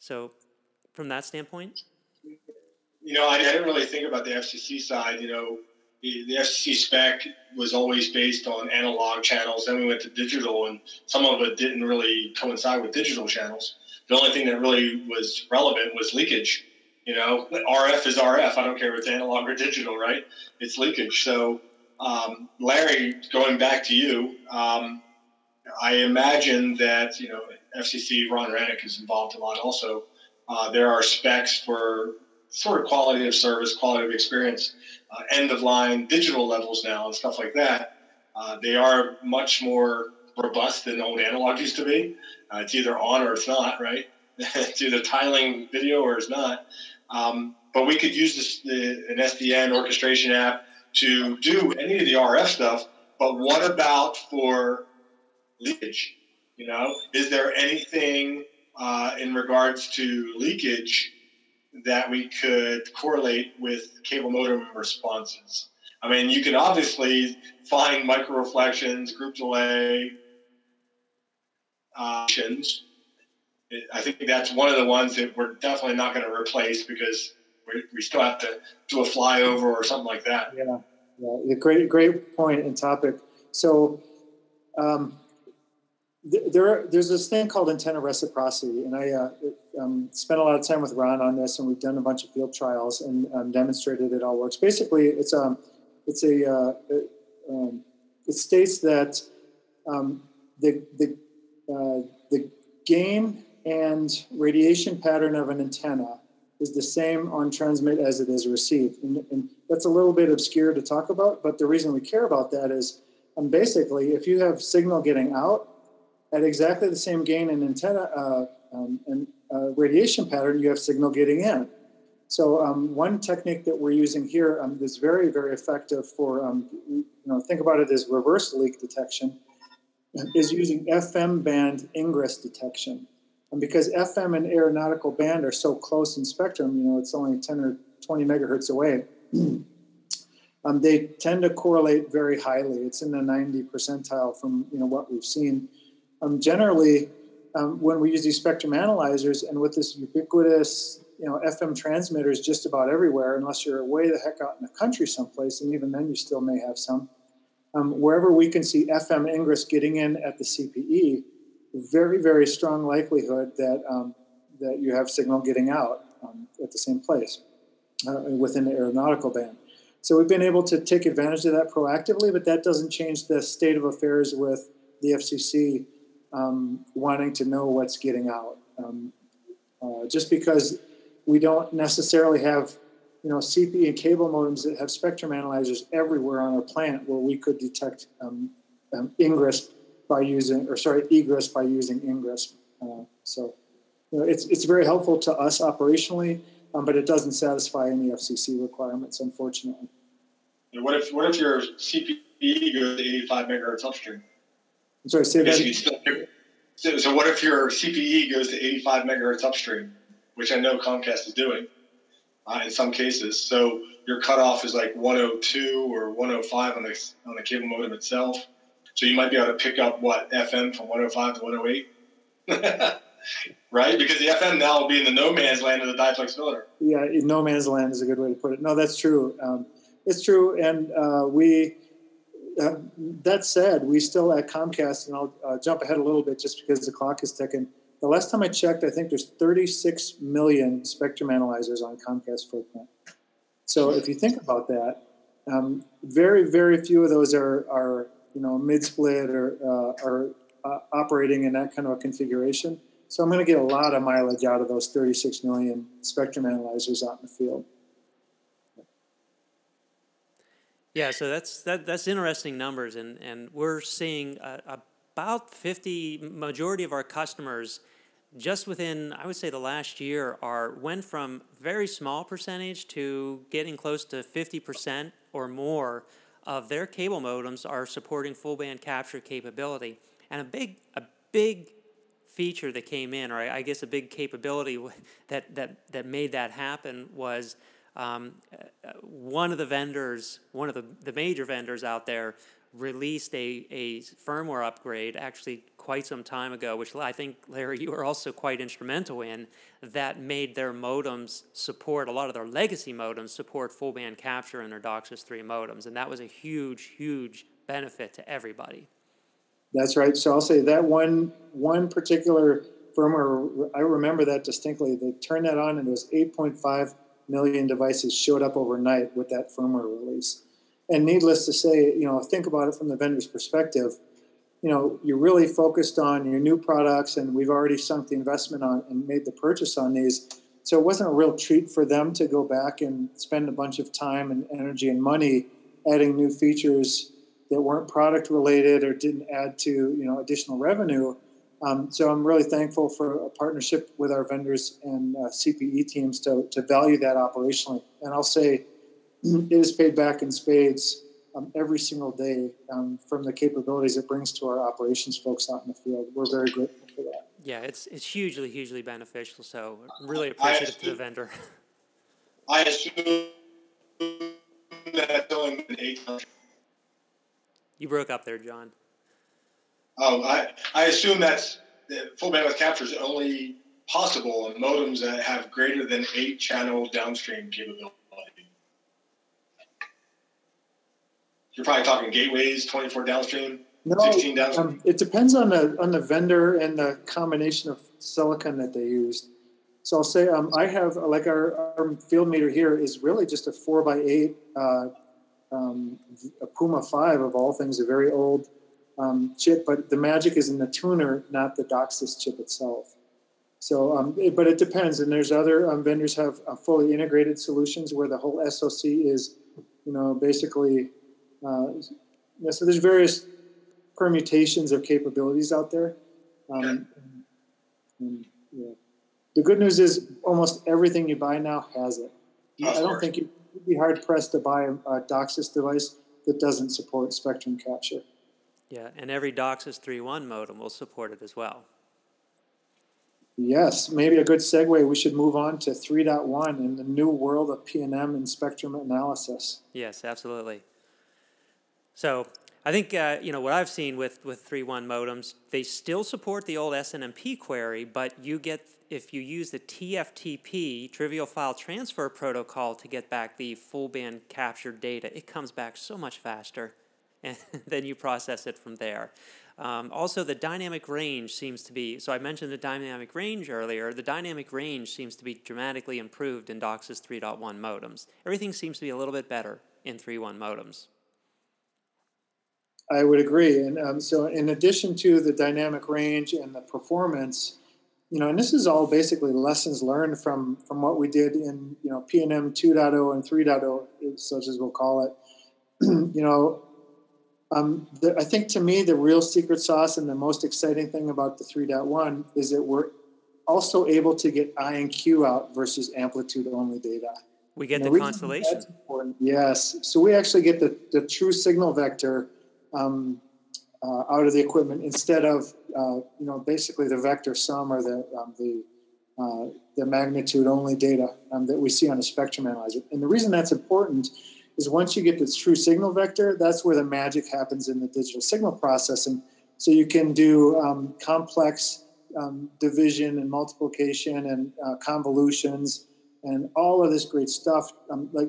So from that standpoint? I didn't really think about the FCC side. The FCC spec was always based on analog channels. Then we went to digital, and some of it didn't really coincide with digital channels. The only thing that really was relevant was leakage. RF is RF. I don't care if it's analog or digital, right? It's leakage. So, Larry, going back to you, I imagine that, FCC, Ron Rannick is involved a lot also. There are specs for sort of quality of service, quality of experience, end-of-line digital levels now and stuff like that. They are much more robust than old analog used to be. It's either on or it's not, right? It's either tiling video or it's not. But we could use an SDN orchestration app to do any of the RF stuff, but what about for leakage? Is there anything in regards to leakage that we could correlate with cable modem responses? I mean, you can obviously find micro reflections, group delay. I think that's one of the ones that we're definitely not going to replace because we still have to do a flyover or something like that. Yeah, great point and topic. So There's this thing called antenna reciprocity, and I spent a lot of time with Ron on this, and we've done a bunch of field trials and demonstrated it all works. Basically, it states that the gain and radiation pattern of an antenna is the same on transmit as it is received, and that's a little bit obscure to talk about. But the reason we care about that is, basically, if you have signal getting out at exactly the same gain and antenna radiation pattern, you have signal getting in. So one technique that we're using here is very, very effective for, think about it as reverse leak detection, is using FM band ingress detection. And because FM and aeronautical band are so close in spectrum, it's only 10 or 20 megahertz away, they tend to correlate very highly. It's in the 90 percentile from what we've seen. Generally, when we use these spectrum analyzers, and with this ubiquitous FM transmitters just about everywhere, unless you're way the heck out in the country someplace, and even then you still may have some, wherever we can see FM ingress getting in at the CPE, very, very strong likelihood that that you have signal getting out at the same place within the aeronautical band. So we've been able to take advantage of that proactively, but that doesn't change the state of affairs with the FCC wanting to know what's getting out. Just because we don't necessarily have, CPE and cable modems that have spectrum analyzers everywhere on our planet where we could detect egress by using ingress. It's very helpful to us operationally, but it doesn't satisfy any FCC requirements, unfortunately. And what if your CPE goes to 85 megahertz upstream? I'm sorry, say that. So what if your CPE goes to 85 megahertz upstream, which I know Comcast is doing in some cases. So your cutoff is like 102 or 105 on the cable modem itself. So you might be able to pick up FM from 105 to 108. Right? Because the FM now will be in the no man's land of the diplex filter. Yeah, no man's land is a good way to put it. No, that's true. It's true. And that said, we still at Comcast, and I'll jump ahead a little bit just because the clock is ticking. The last time I checked, I think there's 36 million spectrum analyzers on Comcast footprint. So if you think about that, very, very few of those are mid-split or operating in that kind of a configuration. So I'm going to get a lot of mileage out of those 36 million spectrum analyzers out in the field. Yeah, so that's interesting numbers, and we're seeing about majority of our customers just within, I would say, the last year went from very small percentage to getting close to 50% or more of their cable modems are supporting full band capture capability. And a big feature that came in, or I guess a big capability that made that happen was one of the major vendors out there released a firmware upgrade actually quite some time ago, which I think, Larry, you were also quite instrumental in, that made their modems support, a lot of their legacy modems support full band capture in their DOCSIS 3 modems. And that was a huge, huge benefit to everybody. That's right. So I'll say that one particular firmware, I remember that distinctly. They turned that on and it was 8.5 million devices showed up overnight with that firmware release. And needless to say, think about it from the vendor's perspective. You're really focused on your new products, and we've already sunk the investment on and made the purchase on these. So it wasn't a real treat for them to go back and spend a bunch of time and energy and money adding new features that weren't product related or didn't add to additional revenue. So I'm really thankful for a partnership with our vendors and CPE teams to value that operationally. And I'll say it is paid back in spades every single day from the capabilities it brings to our operations folks out in the field. We're very grateful for that. Yeah, it's hugely, hugely beneficial. So I'm really appreciative to the vendor. I assume that's only an 800. You broke up there, John. Oh, I assume that full bandwidth capture is only possible on modems that have greater than 8 channel downstream capability. You're probably talking gateways, 24 downstream. $16,000? It depends on the vendor and the combination of silicon that they used. So I'll say I have, like, our field meter here is really just a 4x8, a Puma 5 of all things, a very old chip, but the magic is in the tuner, not the DOCSIS chip itself. So, but it depends, and there's other vendors have fully integrated solutions where the whole SoC is, basically, so there's various permutations of capabilities out there. Yeah. The good news is almost everything you buy now has it. I don't think you'd be hard-pressed to buy a DOCSIS device that doesn't support spectrum capture. Yeah, and every DOCSIS 3.1 modem will support it as well. Yes, maybe a good segue. We should move on to 3.1 and the new world of PNM and spectrum analysis. Yes, absolutely. So I think, what I've seen with 3.1 modems, they still support the old SNMP query, but you get, if you use the TFTP, Trivial File Transfer Protocol, to get back the full band captured data, it comes back so much faster, and then you process it from there. Also, the dynamic range seems to be, so I mentioned the dynamic range earlier, the dynamic range seems to be dramatically improved in DOCSIS 3.1 modems. Everything seems to be a little bit better in 3.1 modems. I would agree. And so in addition to the dynamic range and the performance, and this is all basically lessons learned from what we did in, PNM 2.0 and 3.0, such as we'll call it, I think to me the real secret sauce and the most exciting thing about the 3.1 is that we're also able to get I and Q out versus amplitude only data. We get the constellation. Yes. So we actually get the true signal vector out of the equipment instead of, basically the vector sum or the magnitude only data that we see on a spectrum analyzer. And the reason that's important is once you get this true signal vector, that's where the magic happens in the digital signal processing. So you can do complex division and multiplication and convolutions and all of this great stuff, like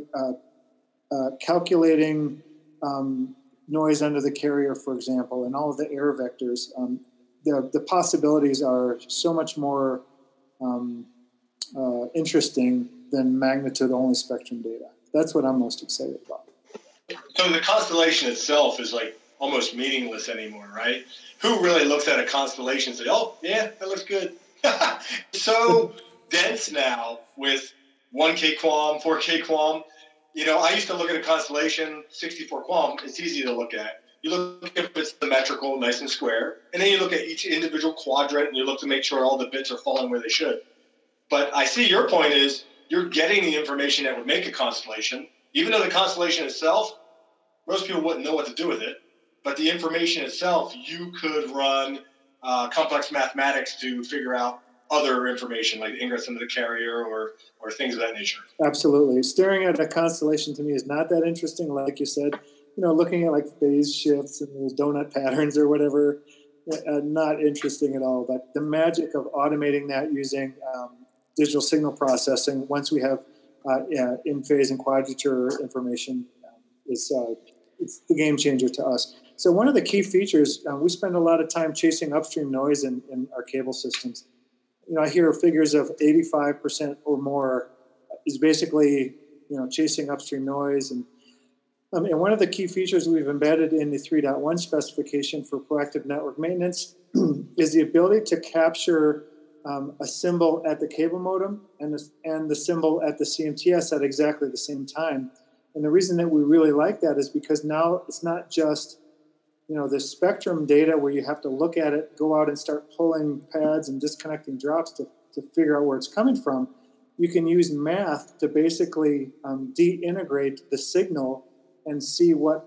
calculating noise under the carrier, for example, and all of the error vectors. The possibilities are so much more interesting than magnitude-only spectrum data. That's what I'm most excited about. So the constellation itself is like almost meaningless anymore, right? Who really looks at a constellation and says, oh, yeah, that looks good. So dense now with 1K QAM, 4K QAM. I used to look at a constellation, 64 QAM. It's easy to look at. You look if it's symmetrical, nice and square. And then you look at each individual quadrant and you look to make sure all the bits are falling where they should. But I see your point is, you're getting the information that would make a constellation, even though the constellation itself, most people wouldn't know what to do with it. But the information itself, you could run complex mathematics to figure out other information, like ingress into the carrier or things of that nature. Absolutely. Staring at a constellation to me is not that interesting, like you said. Looking at like phase shifts and those donut patterns or whatever, not interesting at all. But the magic of automating that using digital signal processing, once we have in-phase and quadrature information, it's the game changer to us. So one of the key features, we spend a lot of time chasing upstream noise in our cable systems. I hear figures of 85% or more is basically, chasing upstream noise. And one of the key features we've embedded in the 3.1 specification for proactive network maintenance is the ability to capture a symbol at the cable modem and the symbol at the CMTS at exactly the same time. And the reason that we really like that is because now it's not just, the spectrum data where you have to look at it, go out and start pulling pads and disconnecting drops to figure out where it's coming from. You can use math to basically de-integrate the signal and see what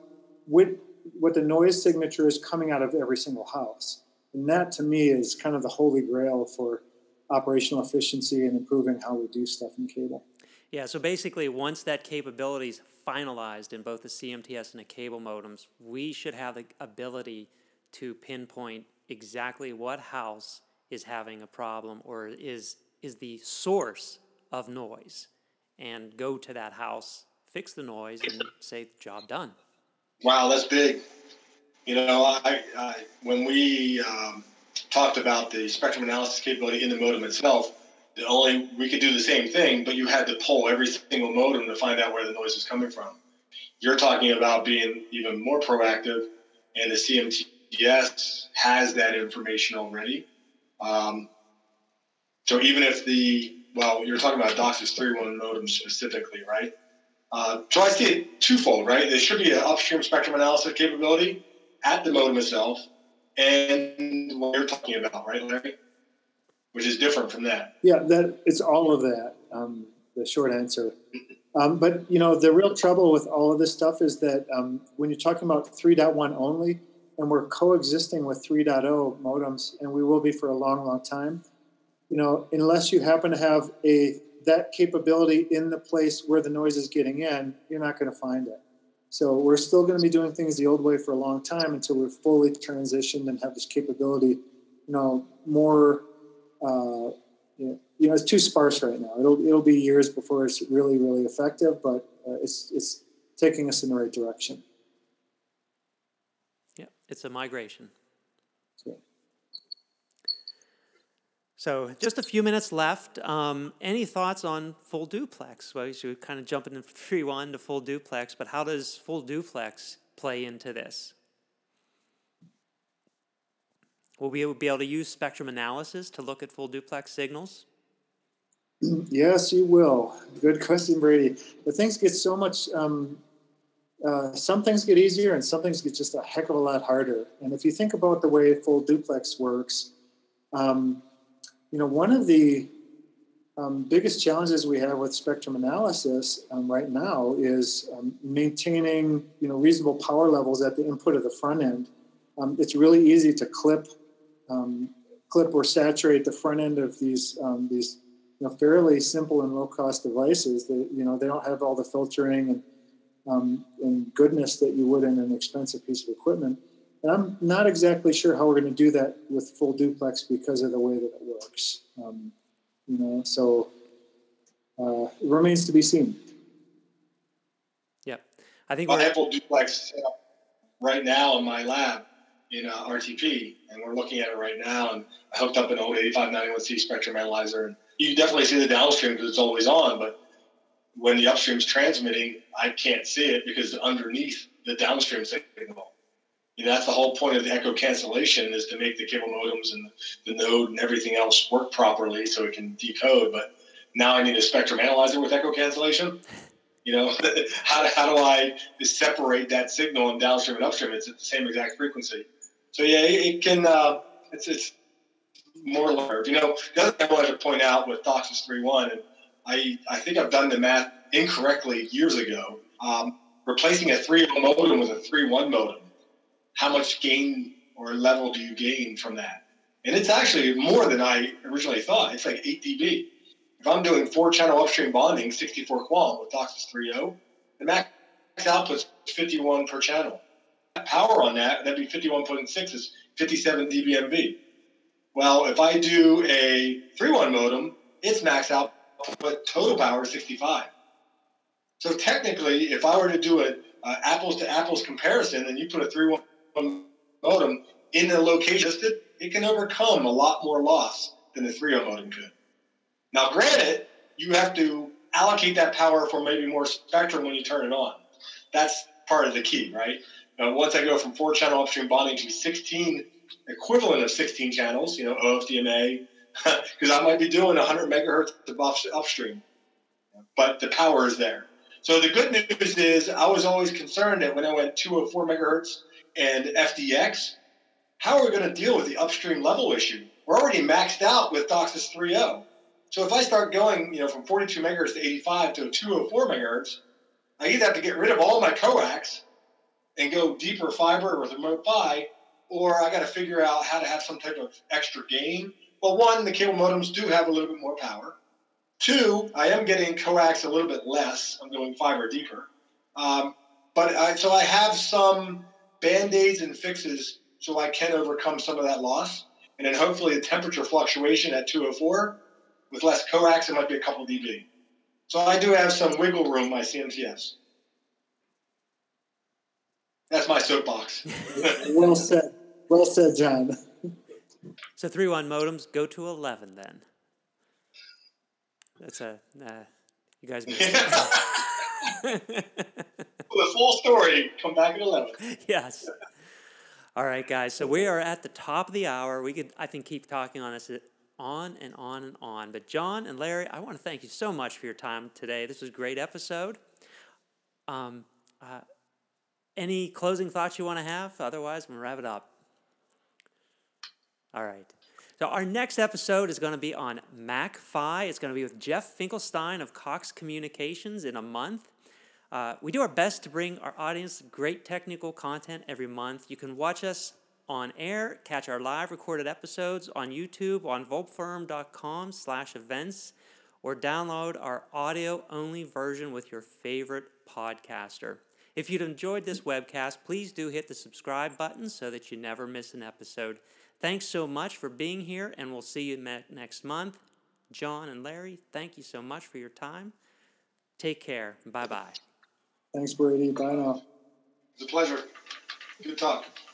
the noise signature is coming out of every single house. And that, to me, is kind of the holy grail for operational efficiency and improving how we do stuff in cable. Yeah, so basically once that capability is finalized in both the CMTS and the cable modems, we should have the ability to pinpoint exactly what house is having a problem or is the source of noise and go to that house, fix the noise, and say, job done. Wow, that's big. You know, I when we talked about the spectrum analysis capability in the modem itself, we could do the same thing, but you had to pull every single modem to find out where the noise was coming from. You're talking about being even more proactive, and the CMTS has that information already. So even if you're talking about DOCSIS 3.1 modem specifically, right? So I see it twofold, right? There should be an upstream spectrum analysis capability at the modem itself, and what you're talking about, right, Larry? Which is different from that. Yeah, it's all of that, the short answer. But, you know, the real trouble with all of this stuff is that when you're talking about 3.1 only, and we're coexisting with 3.0 modems, and we will be for a long, long time, you know, unless you happen to have that capability in the place where the noise is getting in, you're not going to find it. So we're still going to be doing things the old way for a long time until we're fully transitioned and have this capability, you know, more, it's too sparse right now. It'll be years before it's really, really effective, but it's taking us in the right direction. Yeah, it's a migration. So just a few minutes left. Any thoughts on full duplex? Well, you kind of jump into 3.1 to full duplex, but how does full duplex play into this? Will we be able to use spectrum analysis to look at full duplex signals? Yes, you will. Good question, Brady. But things get so much, some things get easier and some things get just a heck of a lot harder. And if you think about the way full duplex works, you know, one of the biggest challenges we have with spectrum analysis right now is maintaining, you know, reasonable power levels at the input of the front end. It's really easy to clip or saturate the front end of these you know, fairly simple and low-cost devices. That, you know, they don't have all the filtering and goodness that you would in an expensive piece of equipment. And I'm not exactly sure how we're going to do that with full duplex because of the way that it works. You know, so it remains to be seen. Yeah, I think I have full duplex set up right now in my lab in RTP, and we're looking at it right now. And I hooked up an old 8591c spectrum analyzer, and you can definitely see the downstream because it's always on. But when the upstream's transmitting, I can't see it because underneath the downstream signal. You know, that's the whole point of the echo cancellation, is to make the cable modems and the node and everything else work properly so it can decode. But now I need a spectrum analyzer with echo cancellation. You know, how do I separate that signal in downstream and upstream? It's at the same exact frequency. So, yeah, it can it's more large. You know, the other thing I wanted to point out with DOCSIS 3.1, and I think I've done the math incorrectly years ago, replacing a 3.0 modem with a 3.1 modem. How much gain or level do you gain from that? And it's actually more than I originally thought. It's like 8 dB. If I'm doing 4-channel upstream bonding, 64 QAM with DOCSIS 3.0, the max output's 51 per channel. Power on that'd be 51.6 is 57 dBmV. Well, if I do a 3.1 modem, its max output total power is 65. So technically, if I were to do an apples-to-apples comparison and you put a 3.1 modem in the location listed, it can overcome a lot more loss than the 3.0 modem could. Now, granted, you have to allocate that power for maybe more spectrum when you turn it on. That's part of the key, right? Now, once I go from 4-channel upstream bonding to 16, equivalent of 16 channels, you know, OFDMA, because I might be doing 100 megahertz above upstream, but the power is there. So the good news is I was always concerned that when I went 204 megahertz and FDX, how are we going to deal with the upstream level issue? We're already maxed out with DOCSIS 3.0. So if I start going, you know, from 42 megahertz to 85 to 204 megahertz, I either have to get rid of all my coax and go deeper fiber with remote PHY, or I got to figure out how to have some type of extra gain. Well, one, the cable modems do have a little bit more power. Two, I am getting coax a little bit less. I'm going fiber deeper. So I have some Band-Aids and fixes so I can overcome some of that loss. And then hopefully the temperature fluctuation at 204 with less coax, it might be a couple dB. So I do have some wiggle room, my CMTS. That's my soapbox. Well said. Well said, John. So 3.1 modems go to 11 then. That's a you guys missed it. The full story. Come back at 11. Yes. All right, guys. So we are at the top of the hour. We could, I think, keep talking on this on and on and on. But John and Larry, I want to thank you so much for your time today. This was a great episode. Any closing thoughts you want to have? Otherwise, we'll wrap it up. All right. So our next episode is going to be on MAC-PHY. It's going to be with Jeff Finkelstein of Cox Communications in a month. We do our best to bring our audience great technical content every month. You can watch us on air, catch our live recorded episodes on YouTube, on volpefirm.com/events, or download our audio-only version with your favorite podcaster. If you've enjoyed this webcast, please do hit the subscribe button so that you never miss an episode. Thanks so much for being here, and we'll see you next month. John and Larry, thank you so much for your time. Take care. Bye-bye. Thanks, Brady. Bye now. It's a pleasure. Good talk.